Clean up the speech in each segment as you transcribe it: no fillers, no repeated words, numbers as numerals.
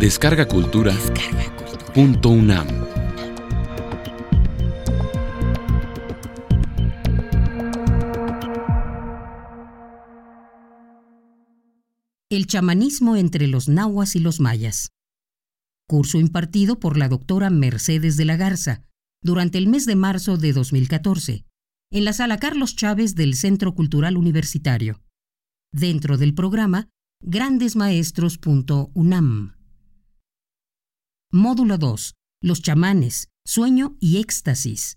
Descarga Cultura. .unam. El chamanismo entre los nahuas y los mayas. Curso impartido por la doctora Mercedes de la Garza durante el mes de marzo de 2014 en la sala Carlos Chávez del Centro Cultural Universitario. Dentro del programa grandesmaestros.unam. Módulo 2. Los chamanes, sueño y éxtasis.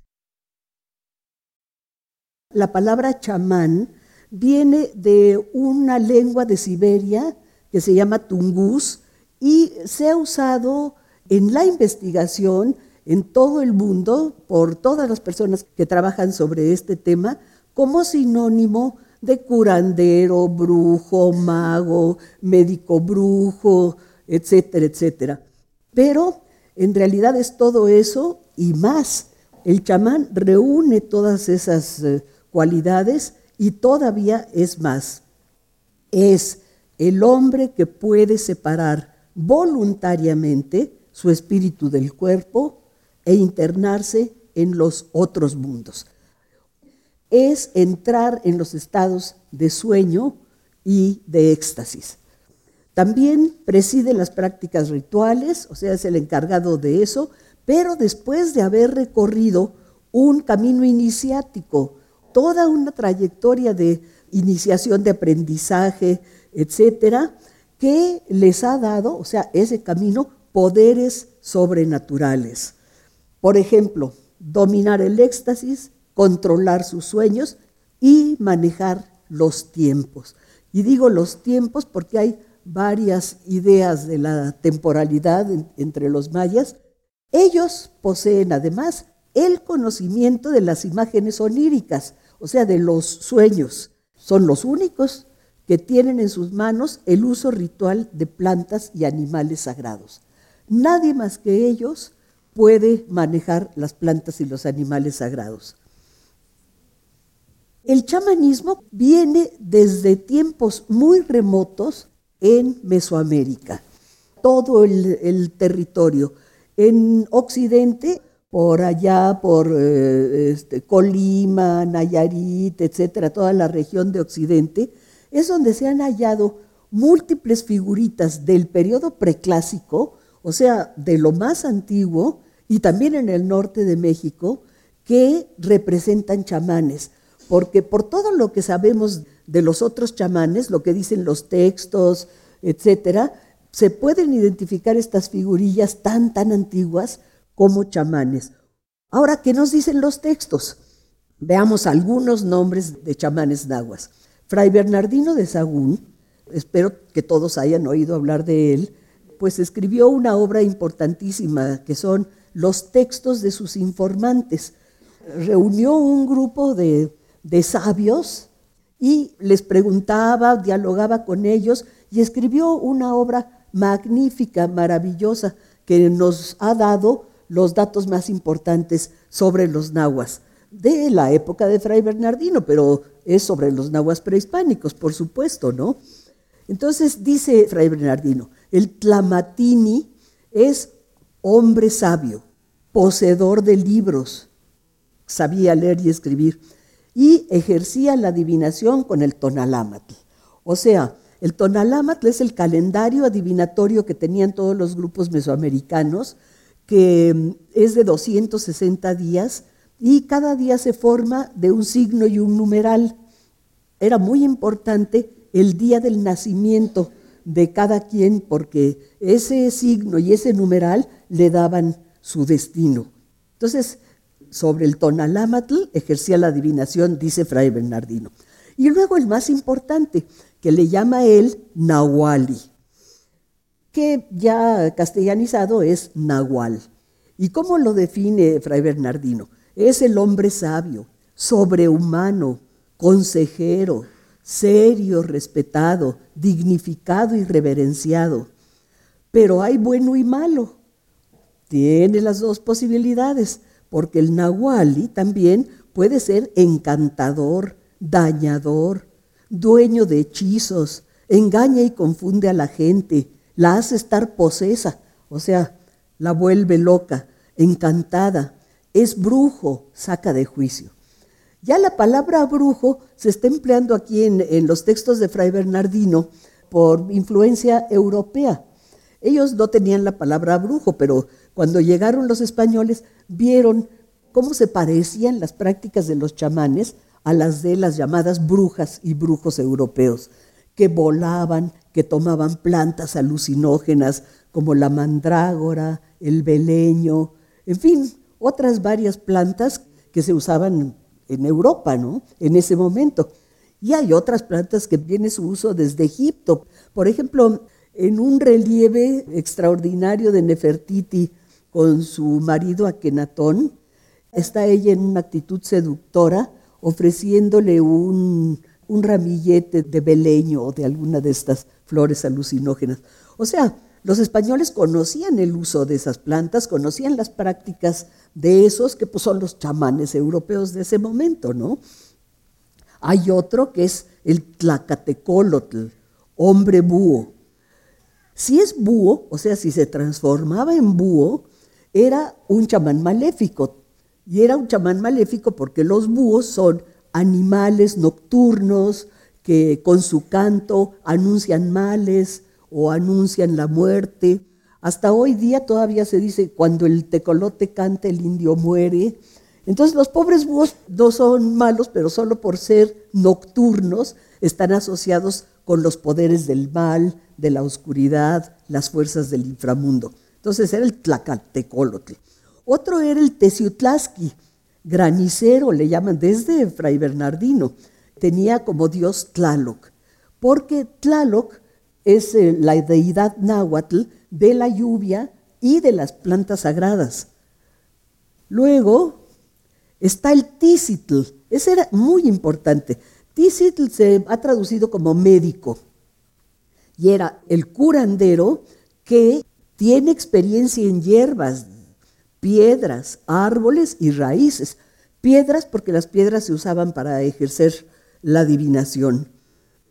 La palabra chamán viene de una lengua de Siberia que se llama tungus y se ha usado en la investigación en todo el mundo por todas las personas que trabajan sobre este tema como sinónimo de curandero, brujo, mago, médico brujo, etcétera, etcétera. Pero en realidad es todo eso y más. El chamán reúne todas esas cualidades y todavía es más. Es el hombre que puede separar voluntariamente su espíritu del cuerpo e internarse en los otros mundos. Es entrar en los estados de sueño y de éxtasis. También preside las prácticas rituales, o sea, es el encargado de eso, pero después de haber recorrido un camino iniciático, toda una trayectoria de iniciación, de aprendizaje, etcétera, que les ha dado, o sea, ese camino, poderes sobrenaturales. Por ejemplo, dominar el éxtasis, controlar sus sueños y manejar los tiempos. Y digo los tiempos porque hay varias ideas de la temporalidad entre los mayas. Ellos poseen además el conocimiento de las imágenes oníricas, o sea, de los sueños. Son los únicos que tienen en sus manos el uso ritual de plantas y animales sagrados. Nadie más que ellos puede manejar las plantas y los animales sagrados. El chamanismo viene desde tiempos muy remotos en Mesoamérica, todo el territorio. En Occidente, por allá, por Colima, Nayarit, etcétera, toda la región de Occidente, es donde se han hallado múltiples figuritas del periodo preclásico, o sea, de lo más antiguo, y también en el norte de México, que representan chamanes. Porque por todo lo que sabemos de los otros chamanes, lo que dicen los textos, etcétera, se pueden identificar estas figurillas tan antiguas como chamanes. Ahora, ¿qué nos dicen los textos? Veamos algunos nombres de chamanes nahuas. Fray Bernardino de Sahagún, espero que todos hayan oído hablar de él, pues escribió una obra importantísima que son los textos de sus informantes. Reunió un grupo de sabios y les preguntaba, dialogaba con ellos y escribió una obra magnífica, maravillosa, que nos ha dado los datos más importantes sobre los nahuas, de la época de Fray Bernardino, pero es sobre los nahuas prehispánicos, por supuesto, ¿no? Entonces dice Fray Bernardino, el Tlamatini es hombre sabio, poseedor de libros, sabía leer y escribir, y ejercía la adivinación con el tonalámatl. O sea, el tonalámatl es el calendario adivinatorio que tenían todos los grupos mesoamericanos, que es de 260 días y cada día se forma de un signo y un numeral. Era muy importante el día del nacimiento de cada quien porque ese signo y ese numeral le daban su destino. Entonces, sobre el tonalámatl ejercía la adivinación, dice Fray Bernardino. Y luego el más importante, que le llama él Nahualli, que ya castellanizado es Nahual. ¿Y cómo lo define Fray Bernardino? Es el hombre sabio, sobrehumano, consejero, serio, respetado, dignificado y reverenciado. Pero hay bueno y malo. Tiene las dos posibilidades, porque el Nahualli también puede ser encantador, dañador, dueño de hechizos, engaña y confunde a la gente, la hace estar posesa, o sea, la vuelve loca, encantada, es brujo, saca de juicio. Ya la palabra brujo se está empleando aquí en los textos de Fray Bernardino por influencia europea. Ellos no tenían la palabra brujo, pero cuando llegaron los españoles vieron cómo se parecían las prácticas de los chamanes a las de las llamadas brujas y brujos europeos, que volaban, que tomaban plantas alucinógenas como la mandrágora, el beleño, en fin, otras varias plantas que se usaban en Europa, ¿no?, en ese momento. Y hay otras plantas que viene su uso desde Egipto. Por ejemplo, en un relieve extraordinario de Nefertiti con su marido Akenatón, está ella en una actitud seductora ofreciéndole un ramillete de beleño o de alguna de estas flores alucinógenas. O sea, los españoles conocían el uso de esas plantas, conocían las prácticas de esos que pues, son los chamanes europeos de ese momento, ¿no? Hay otro que es el Tlacatecolotl, hombre búho. Si es búho, o sea, si se transformaba en búho, era un chamán maléfico. Y era un chamán maléfico porque los búhos son animales nocturnos que con su canto anuncian males o anuncian la muerte. Hasta hoy día todavía se dice, cuando el tecolote canta, el indio muere. Entonces los pobres búhos no son malos, pero solo por ser nocturnos están asociados con los poderes del mal, de la oscuridad, las fuerzas del inframundo. Entonces era el Tlacatecolotl. Otro era el Teziutlasky, granicero, le llaman desde Fray Bernardino. Tenía como dios Tlaloc, porque Tlaloc es la deidad náhuatl de la lluvia y de las plantas sagradas. Luego está el Ticitl, ese era muy importante. Ticitl se ha traducido como médico y era el curandero que tiene experiencia en hierbas, piedras, árboles y raíces. Piedras porque las piedras se usaban para ejercer la adivinación.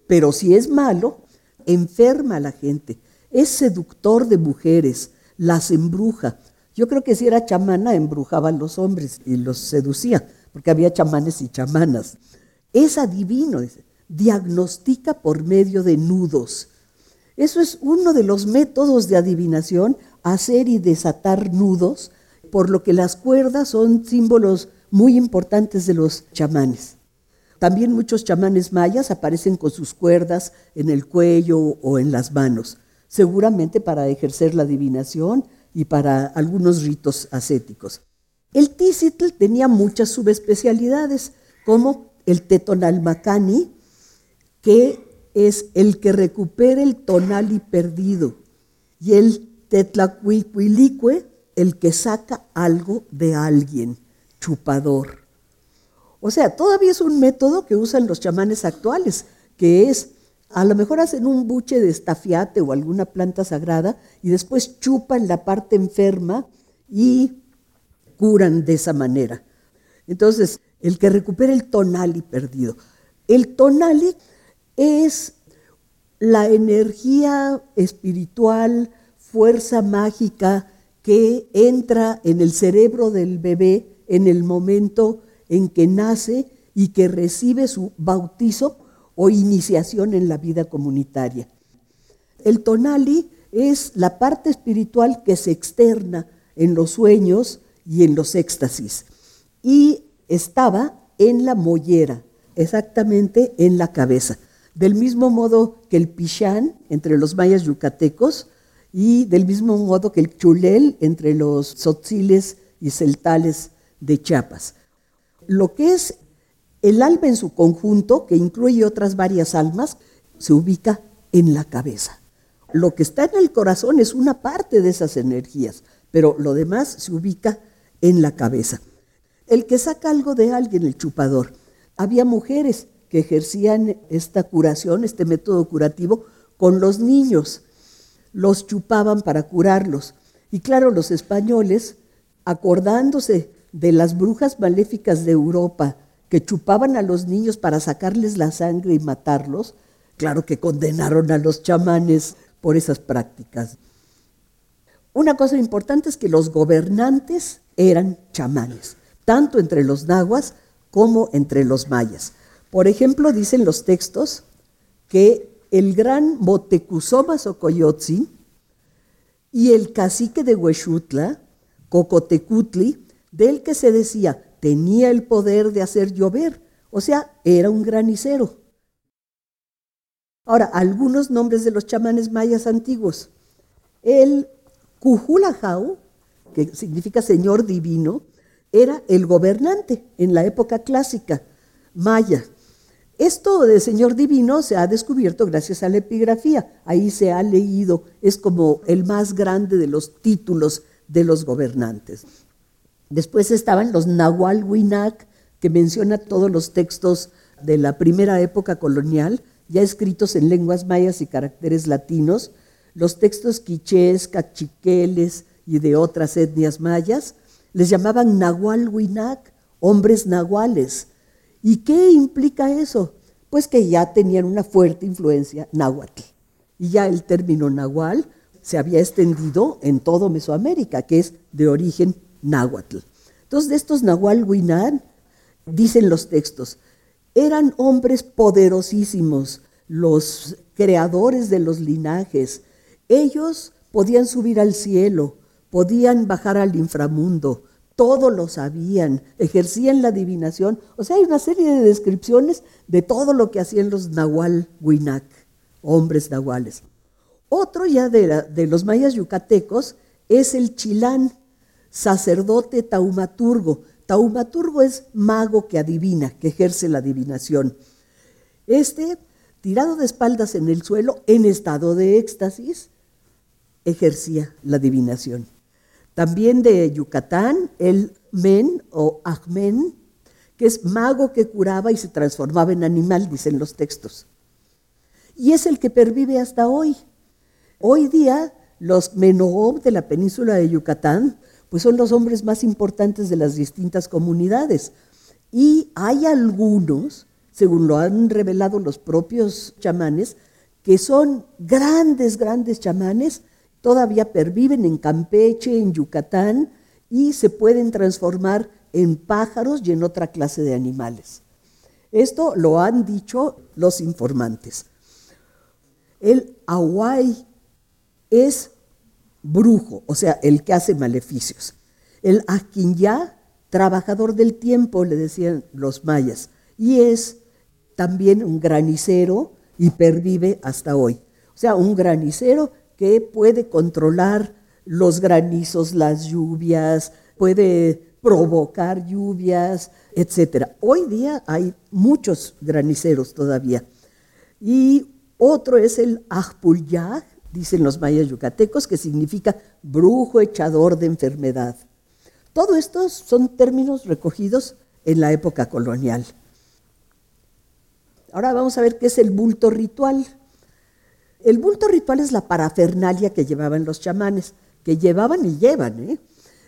Pero si es malo, enferma a la gente, es seductor de mujeres, las embruja. Yo creo que si era chamana, embrujaba a los hombres y los seducía, porque había chamanes y chamanas. Es adivino, diagnostica por medio de nudos. Eso es uno de los métodos de adivinación, hacer y desatar nudos, por lo que las cuerdas son símbolos muy importantes de los chamanes. También muchos chamanes mayas aparecen con sus cuerdas en el cuello o en las manos, seguramente para ejercer la adivinación y para algunos ritos ascéticos. El Ticitl tenía muchas subespecialidades, como el tetonalmacani, que es el que recupera el tonali perdido, y el tetlacuicuilicue, el que saca algo de alguien, chupador. O sea, todavía es un método que usan los chamanes actuales, que es, a lo mejor hacen un buche de estafiate o alguna planta sagrada y después chupan la parte enferma y curan de esa manera. Entonces, el que recupera el tonali perdido. El tonali es la energía espiritual, fuerza mágica, que entra en el cerebro del bebé en el momento en que nace y que recibe su bautizo o iniciación en la vida comunitaria. El tonali es la parte espiritual que se externa en los sueños y en los éxtasis. Y estaba en la mollera, exactamente en la cabeza. Del mismo modo que el pichán entre los mayas yucatecos, y del mismo modo que el chulel entre los tzotziles y celtales de Chiapas. Lo que es el alma en su conjunto, que incluye otras varias almas, se ubica en la cabeza. Lo que está en el corazón es una parte de esas energías, pero lo demás se ubica en la cabeza. El que saca algo de alguien, el chupador. Había mujeres que ejercían esta curación, este método curativo, con los niños. Los chupaban para curarlos. Y claro, los españoles, acordándose de las brujas maléficas de Europa que chupaban a los niños para sacarles la sangre y matarlos, claro que condenaron a los chamanes por esas prácticas. Una cosa importante es que los gobernantes eran chamanes, tanto entre los nahuas como entre los mayas. Por ejemplo, dicen los textos que el gran Motecuzoma o Coyotzi y el cacique de Huexutla, Cocotecutli, del que se decía tenía el poder de hacer llover, o sea, era un granicero. Ahora, algunos nombres de los chamanes mayas antiguos. El Cujulajau, que significa señor divino, era el gobernante en la época clásica maya. Esto de señor divino se ha descubierto gracias a la epigrafía. Ahí se ha leído, es como el más grande de los títulos de los gobernantes. Después estaban los Nahual Winik, que menciona todos los textos de la primera época colonial, ya escritos en lenguas mayas y caracteres latinos, los textos quichés, cachiqueles y de otras etnias mayas, les llamaban Nahualhuinac, hombres nahuales. ¿Y qué implica eso? Pues que ya tenían una fuerte influencia náhuatl. Y ya el término nahual se había extendido en todo Mesoamérica, que es de origen náhuatl. Entonces, de estos Nahualhuinac, dicen los textos, eran hombres poderosísimos, los creadores de los linajes. Ellos podían subir al cielo, podían bajar al inframundo, todo lo sabían, ejercían la adivinación. O sea, hay una serie de descripciones de todo lo que hacían los Nahualhuinac, hombres nahuales. Otro ya de los mayas yucatecos es el chilán, sacerdote taumaturgo. Taumaturgo es mago que adivina, que ejerce la adivinación. Este, tirado de espaldas en el suelo, en estado de éxtasis, ejercía la adivinación. También de Yucatán, el men o Ajmen, que es mago que curaba y se transformaba en animal, dicen los textos. Y es el que pervive hasta hoy. Hoy día, los Menohob de la península de Yucatán, pues son los hombres más importantes de las distintas comunidades. Y hay algunos, según lo han revelado los propios chamanes, que son grandes, grandes chamanes, todavía perviven en Campeche, en Yucatán, y se pueden transformar en pájaros y en otra clase de animales. Esto lo han dicho los informantes. El ahuay es brujo, o sea, el que hace maleficios. El aquinyá, trabajador del tiempo, le decían los mayas, y es también un granicero y pervive hasta hoy. O sea, un granicero que puede controlar los granizos, las lluvias, puede provocar lluvias, etc. Hoy día hay muchos graniceros todavía. Y otro es el ajpulyaj, dicen los mayas yucatecos, que significa brujo echador de enfermedad. Todos estos son términos recogidos en la época colonial. Ahora vamos a ver qué es el bulto ritual. El bulto ritual es la parafernalia que llevaban los chamanes, que llevaban y llevan.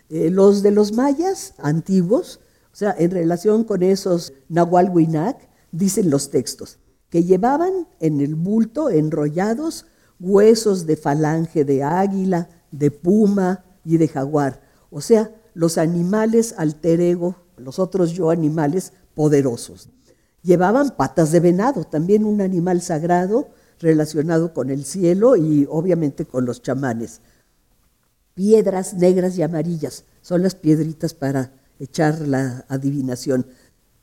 Los de los mayas antiguos, o sea, en relación con esos Nahualhuinac, dicen los textos, que llevaban en el bulto enrollados huesos de falange de águila, de puma y de jaguar. O sea, los animales alter ego, los otros yo animales poderosos. Llevaban patas de venado, también un animal sagrado relacionado con el cielo y obviamente con los chamanes. Piedras negras y amarillas, son las piedritas para echar la adivinación.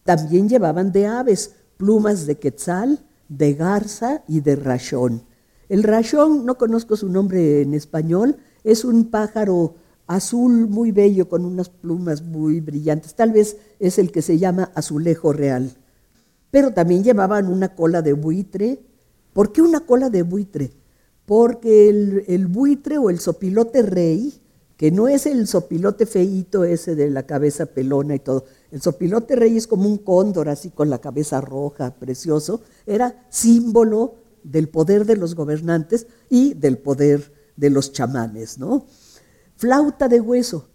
También llevaban de aves, plumas de quetzal, de garza y de rachón. El rachón, no conozco su nombre en español, es un pájaro azul muy bello con unas plumas muy brillantes. Tal vez es el que se llama azulejo real. Pero también llevaban una cola de buitre. ¿Por qué una cola de buitre? Porque el buitre o el zopilote rey, que no es el zopilote feíto ese de la cabeza pelona y todo, el zopilote rey es como un cóndor así con la cabeza roja, precioso, era símbolo del poder de los gobernantes y del poder de los chamanes, ¿no? Flauta de hueso,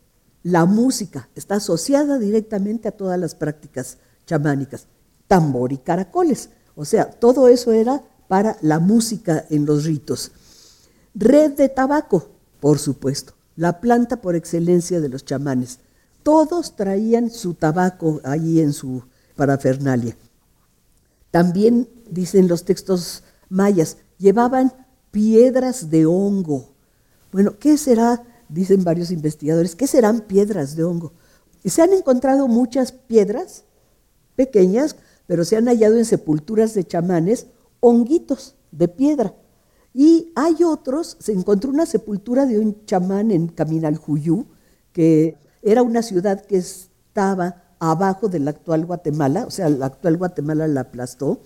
la música, está asociada directamente a todas las prácticas chamánicas. Tambor y caracoles, o sea, todo eso era para la música en los ritos. Red de tabaco, por supuesto, la planta por excelencia de los chamanes. Todos traían su tabaco allí en su parafernalia. También, dicen los textos mayas, llevaban piedras de hongo. Bueno, ¿qué será? Dicen varios investigadores, ¿qué serán piedras de hongo? Y se han encontrado muchas piedras pequeñas, pero se han hallado en sepulturas de chamanes honguitos de piedra. Y hay otros, se encontró una sepultura de un chamán en Caminaljuyú, que era una ciudad que estaba abajo de la actual Guatemala, o sea, la actual Guatemala la aplastó,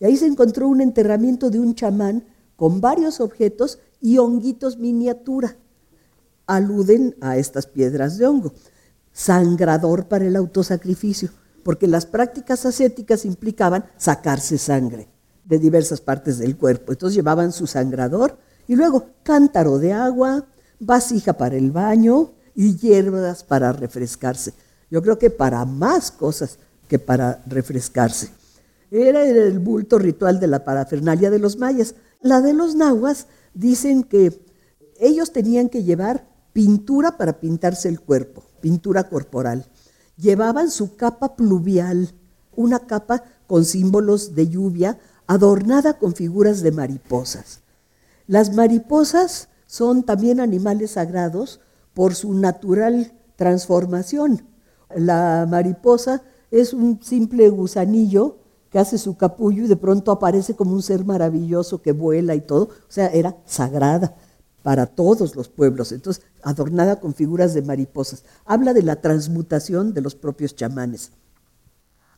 y ahí se encontró un enterramiento de un chamán con varios objetos y honguitos miniatura, aluden a estas piedras de hongo. Sangrador para el autosacrificio, porque las prácticas ascéticas implicaban sacarse sangre de diversas partes del cuerpo. Entonces llevaban su sangrador y luego cántaro de agua, vasija para el baño y hierbas para refrescarse. Yo creo que para más cosas que para refrescarse. Era el bulto ritual de la parafernalia de los mayas. La de los nahuas dicen que ellos tenían que llevar pintura para pintarse el cuerpo, pintura corporal. Llevaban su capa pluvial, una capa con símbolos de lluvia, adornada con figuras de mariposas. Las mariposas son también animales sagrados por su natural transformación. La mariposa es un simple gusanillo que hace su capullo y de pronto aparece como un ser maravilloso que vuela y todo. O sea, era sagrada para todos los pueblos, entonces adornada con figuras de mariposas. Habla de la transmutación de los propios chamanes.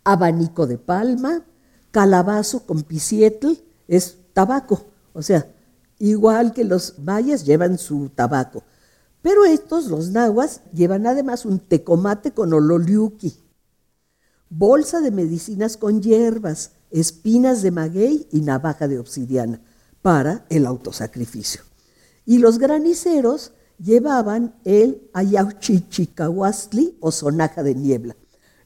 Abanico de palma, calabazo con picitl, es tabaco. O sea, igual que los mayas llevan su tabaco. Pero estos, los nahuas, llevan además un tecomate con ololiuqui, bolsa de medicinas con hierbas, espinas de maguey y navaja de obsidiana para el autosacrificio. Y los graniceros llevaban el ayauchichicahuastli o sonaja de niebla.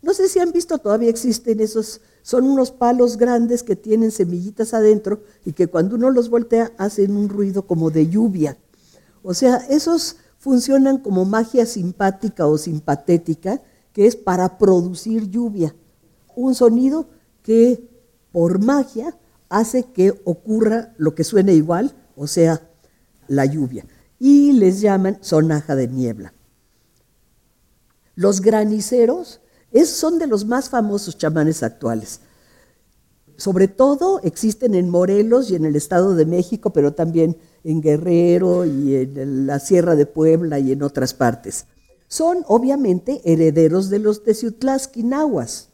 No sé si han visto, todavía existen esos, son unos palos grandes que tienen semillitas adentro y que cuando uno los voltea hacen un ruido como de lluvia. O sea, esos funcionan como magia simpática o simpatética, que es para producir lluvia, un sonido que por magia hace que ocurra lo que suene igual, o sea, la lluvia, y les llaman sonaja de niebla. Los graniceros son de los más famosos chamanes actuales. Sobre todo existen en Morelos y en el Estado de México, pero también en Guerrero y en la Sierra de Puebla y en otras partes. Son obviamente herederos de los Teziutlasky nahuas,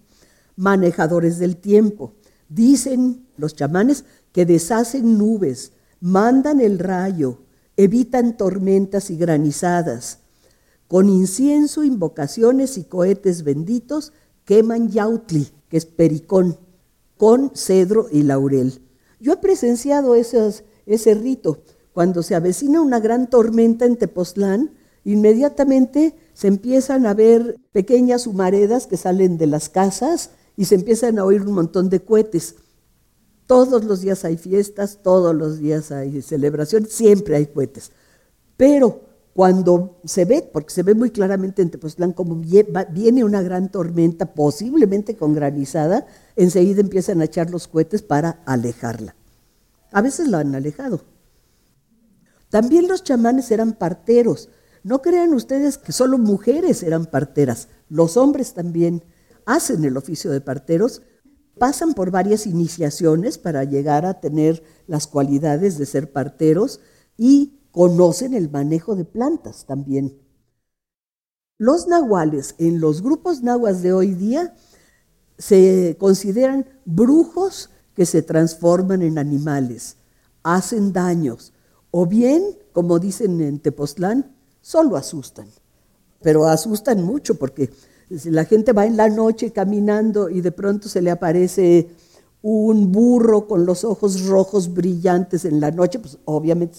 manejadores del tiempo. Dicen los chamanes que deshacen nubes, mandan el rayo, evitan tormentas y granizadas. Con incienso, invocaciones y cohetes benditos queman yautli, que es pericón, con cedro y laurel. Yo he presenciado ese rito. Cuando se avecina una gran tormenta en Tepoztlán, inmediatamente se empiezan a ver pequeñas humaredas que salen de las casas y se empiezan a oír un montón de cohetes. Todos los días hay fiestas, todos los días hay celebraciones, siempre hay cohetes. Pero cuando se ve, porque se ve muy claramente en Tepoztlán como viene una gran tormenta, posiblemente con granizada, enseguida empiezan a echar los cohetes para alejarla. A veces la han alejado. También los chamanes eran parteros. No crean ustedes que solo mujeres eran parteras. Los hombres también hacen el oficio de parteros. Pasan por varias iniciaciones para llegar a tener las cualidades de ser parteros y conocen el manejo de plantas también. Los nahuales en los grupos nahuas de hoy día se consideran brujos que se transforman en animales, hacen daños, o bien, como dicen en Tepoztlán, solo asustan, pero asustan mucho porque la gente va en la noche caminando y de pronto se le aparece un burro con los ojos rojos brillantes en la noche, pues obviamente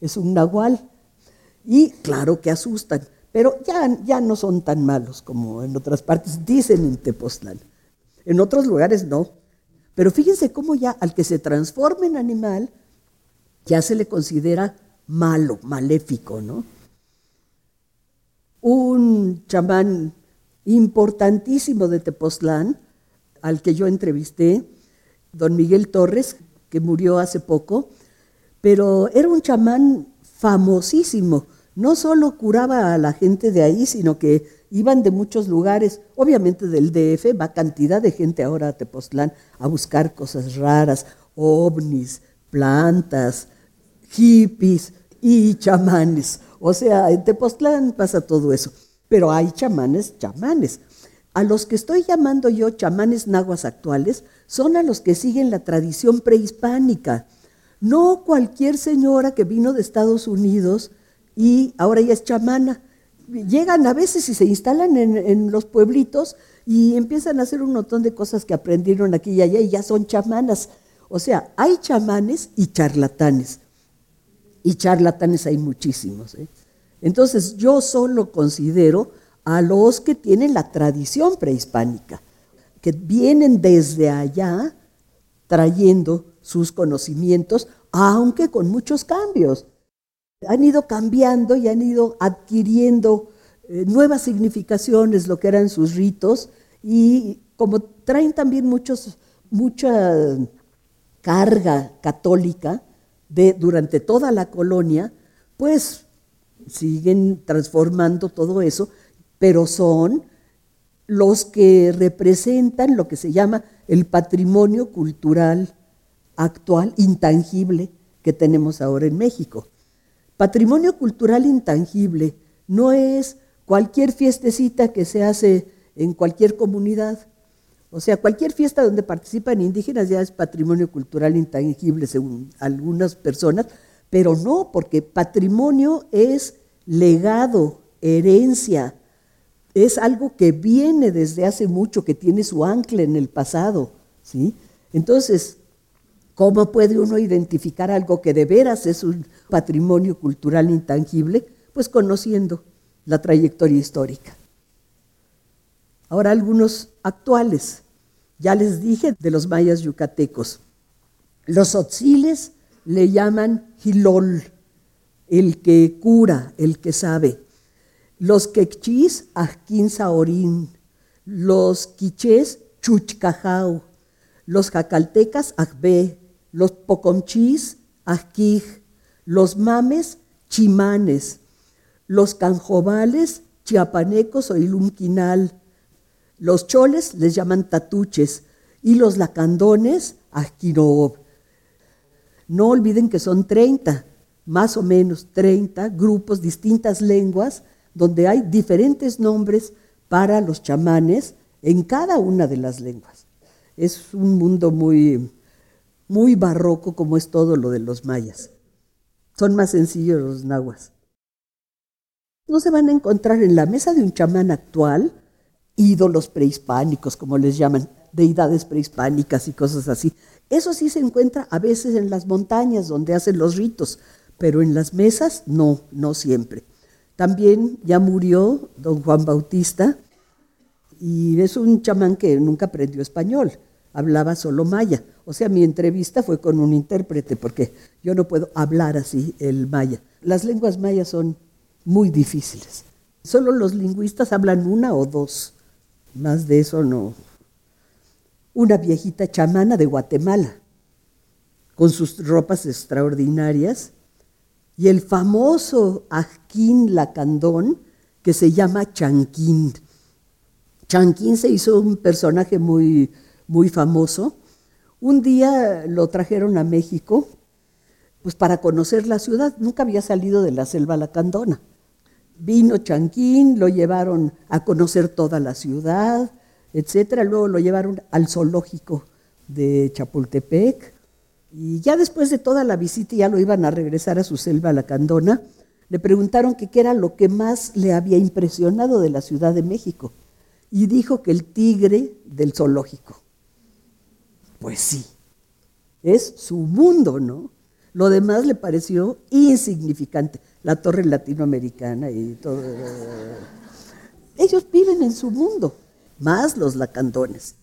es un nahual, y claro que asustan, pero ya no son tan malos como en otras partes, dicen en Tepoztlán, en otros lugares no. Pero fíjense cómo ya al que se transforma en animal, ya se le considera malo, maléfico, ¿no? Un chamán importantísimo de Tepoztlán, al que yo entrevisté, don Miguel Torres, que murió hace poco, pero era un chamán famosísimo, no solo curaba a la gente de ahí, sino que iban de muchos lugares, obviamente del DF, va cantidad de gente ahora a Tepoztlán a buscar cosas raras, ovnis, plantas, hippies y chamanes. O sea, en Tepoztlán pasa todo eso, pero hay chamanes, chamanes. A los que estoy llamando yo chamanes nahuas actuales son a los que siguen la tradición prehispánica. No cualquier señora que vino de Estados Unidos y ahora ya es chamana. Llegan a veces y se instalan en los pueblitos y empiezan a hacer un montón de cosas que aprendieron aquí y allá y ya son chamanas. O sea, hay chamanes y charlatanes. Y charlatanes hay muchísimos, ¿eh? Entonces yo solo considero a los que tienen la tradición prehispánica, que vienen desde allá trayendo sus conocimientos, aunque con muchos cambios. Han ido cambiando y han ido adquiriendo nuevas significaciones, lo que eran sus ritos, y como traen también mucha carga católica durante toda la colonia, pues siguen transformando todo eso, pero son los que representan lo que se llama el patrimonio cultural actual, intangible, que tenemos ahora en México. Patrimonio cultural intangible no es cualquier fiestecita que se hace en cualquier comunidad. O sea, cualquier fiesta donde participan indígenas ya es patrimonio cultural intangible, según algunas personas, pero no, porque patrimonio es legado, herencia, es algo que viene desde hace mucho, que tiene su ancla en el pasado, ¿sí? Entonces, ¿cómo puede uno identificar algo que de veras es un patrimonio cultural intangible? Pues conociendo la trayectoria histórica. Ahora algunos actuales. Ya les dije de los mayas yucatecos. Los otziles le llaman Gilol, el que cura, el que sabe. Los quechís, Ajkin Saorín. Los quichés, Chuchcajau. Los jacaltecas, Ajbé. Los pocomchís, Ajquij. Los mames, chimanes. Los canjobales, chiapanecos o ilumquinal. Los choles les llaman tatuches y los lacandones, Ajquinoob. No olviden que son 30, más o menos 30 grupos, distintas lenguas, donde hay diferentes nombres para los chamanes en cada una de las lenguas. Es un mundo muy, muy barroco como es todo lo de los mayas. Son más sencillos los nahuas. No se van a encontrar en la mesa de un chamán actual ídolos prehispánicos, como les llaman, deidades prehispánicas y cosas así. Eso sí se encuentra a veces en las montañas donde hacen los ritos, pero en las mesas no siempre. También ya murió don Juan Bautista, y es un chamán que nunca aprendió español, hablaba solo maya. O sea, mi entrevista fue con un intérprete, porque yo no puedo hablar así el maya. Las lenguas mayas son muy difíciles. Solo los lingüistas hablan una o dos, más de eso no. Una viejita chamana de Guatemala, con sus ropas extraordinarias, y el famoso Ajquín Lacandón, que se llama Chan K'in. Chan K'in se hizo un personaje muy, muy famoso. Un día lo trajeron a México pues para conocer la ciudad. Nunca había salido de la selva lacandona. Vino Chan K'in, lo llevaron a conocer toda la ciudad, etc. Luego lo llevaron al zoológico de Chapultepec. Y ya después de toda la visita, ya lo iban a regresar a su selva lacandona, le preguntaron que qué era lo que más le había impresionado de la Ciudad de México. Y dijo que el tigre del zoológico. Pues sí, es su mundo, ¿no? Lo demás le pareció insignificante, la torre latinoamericana y todo. Ellos viven en su mundo, más los lacandones.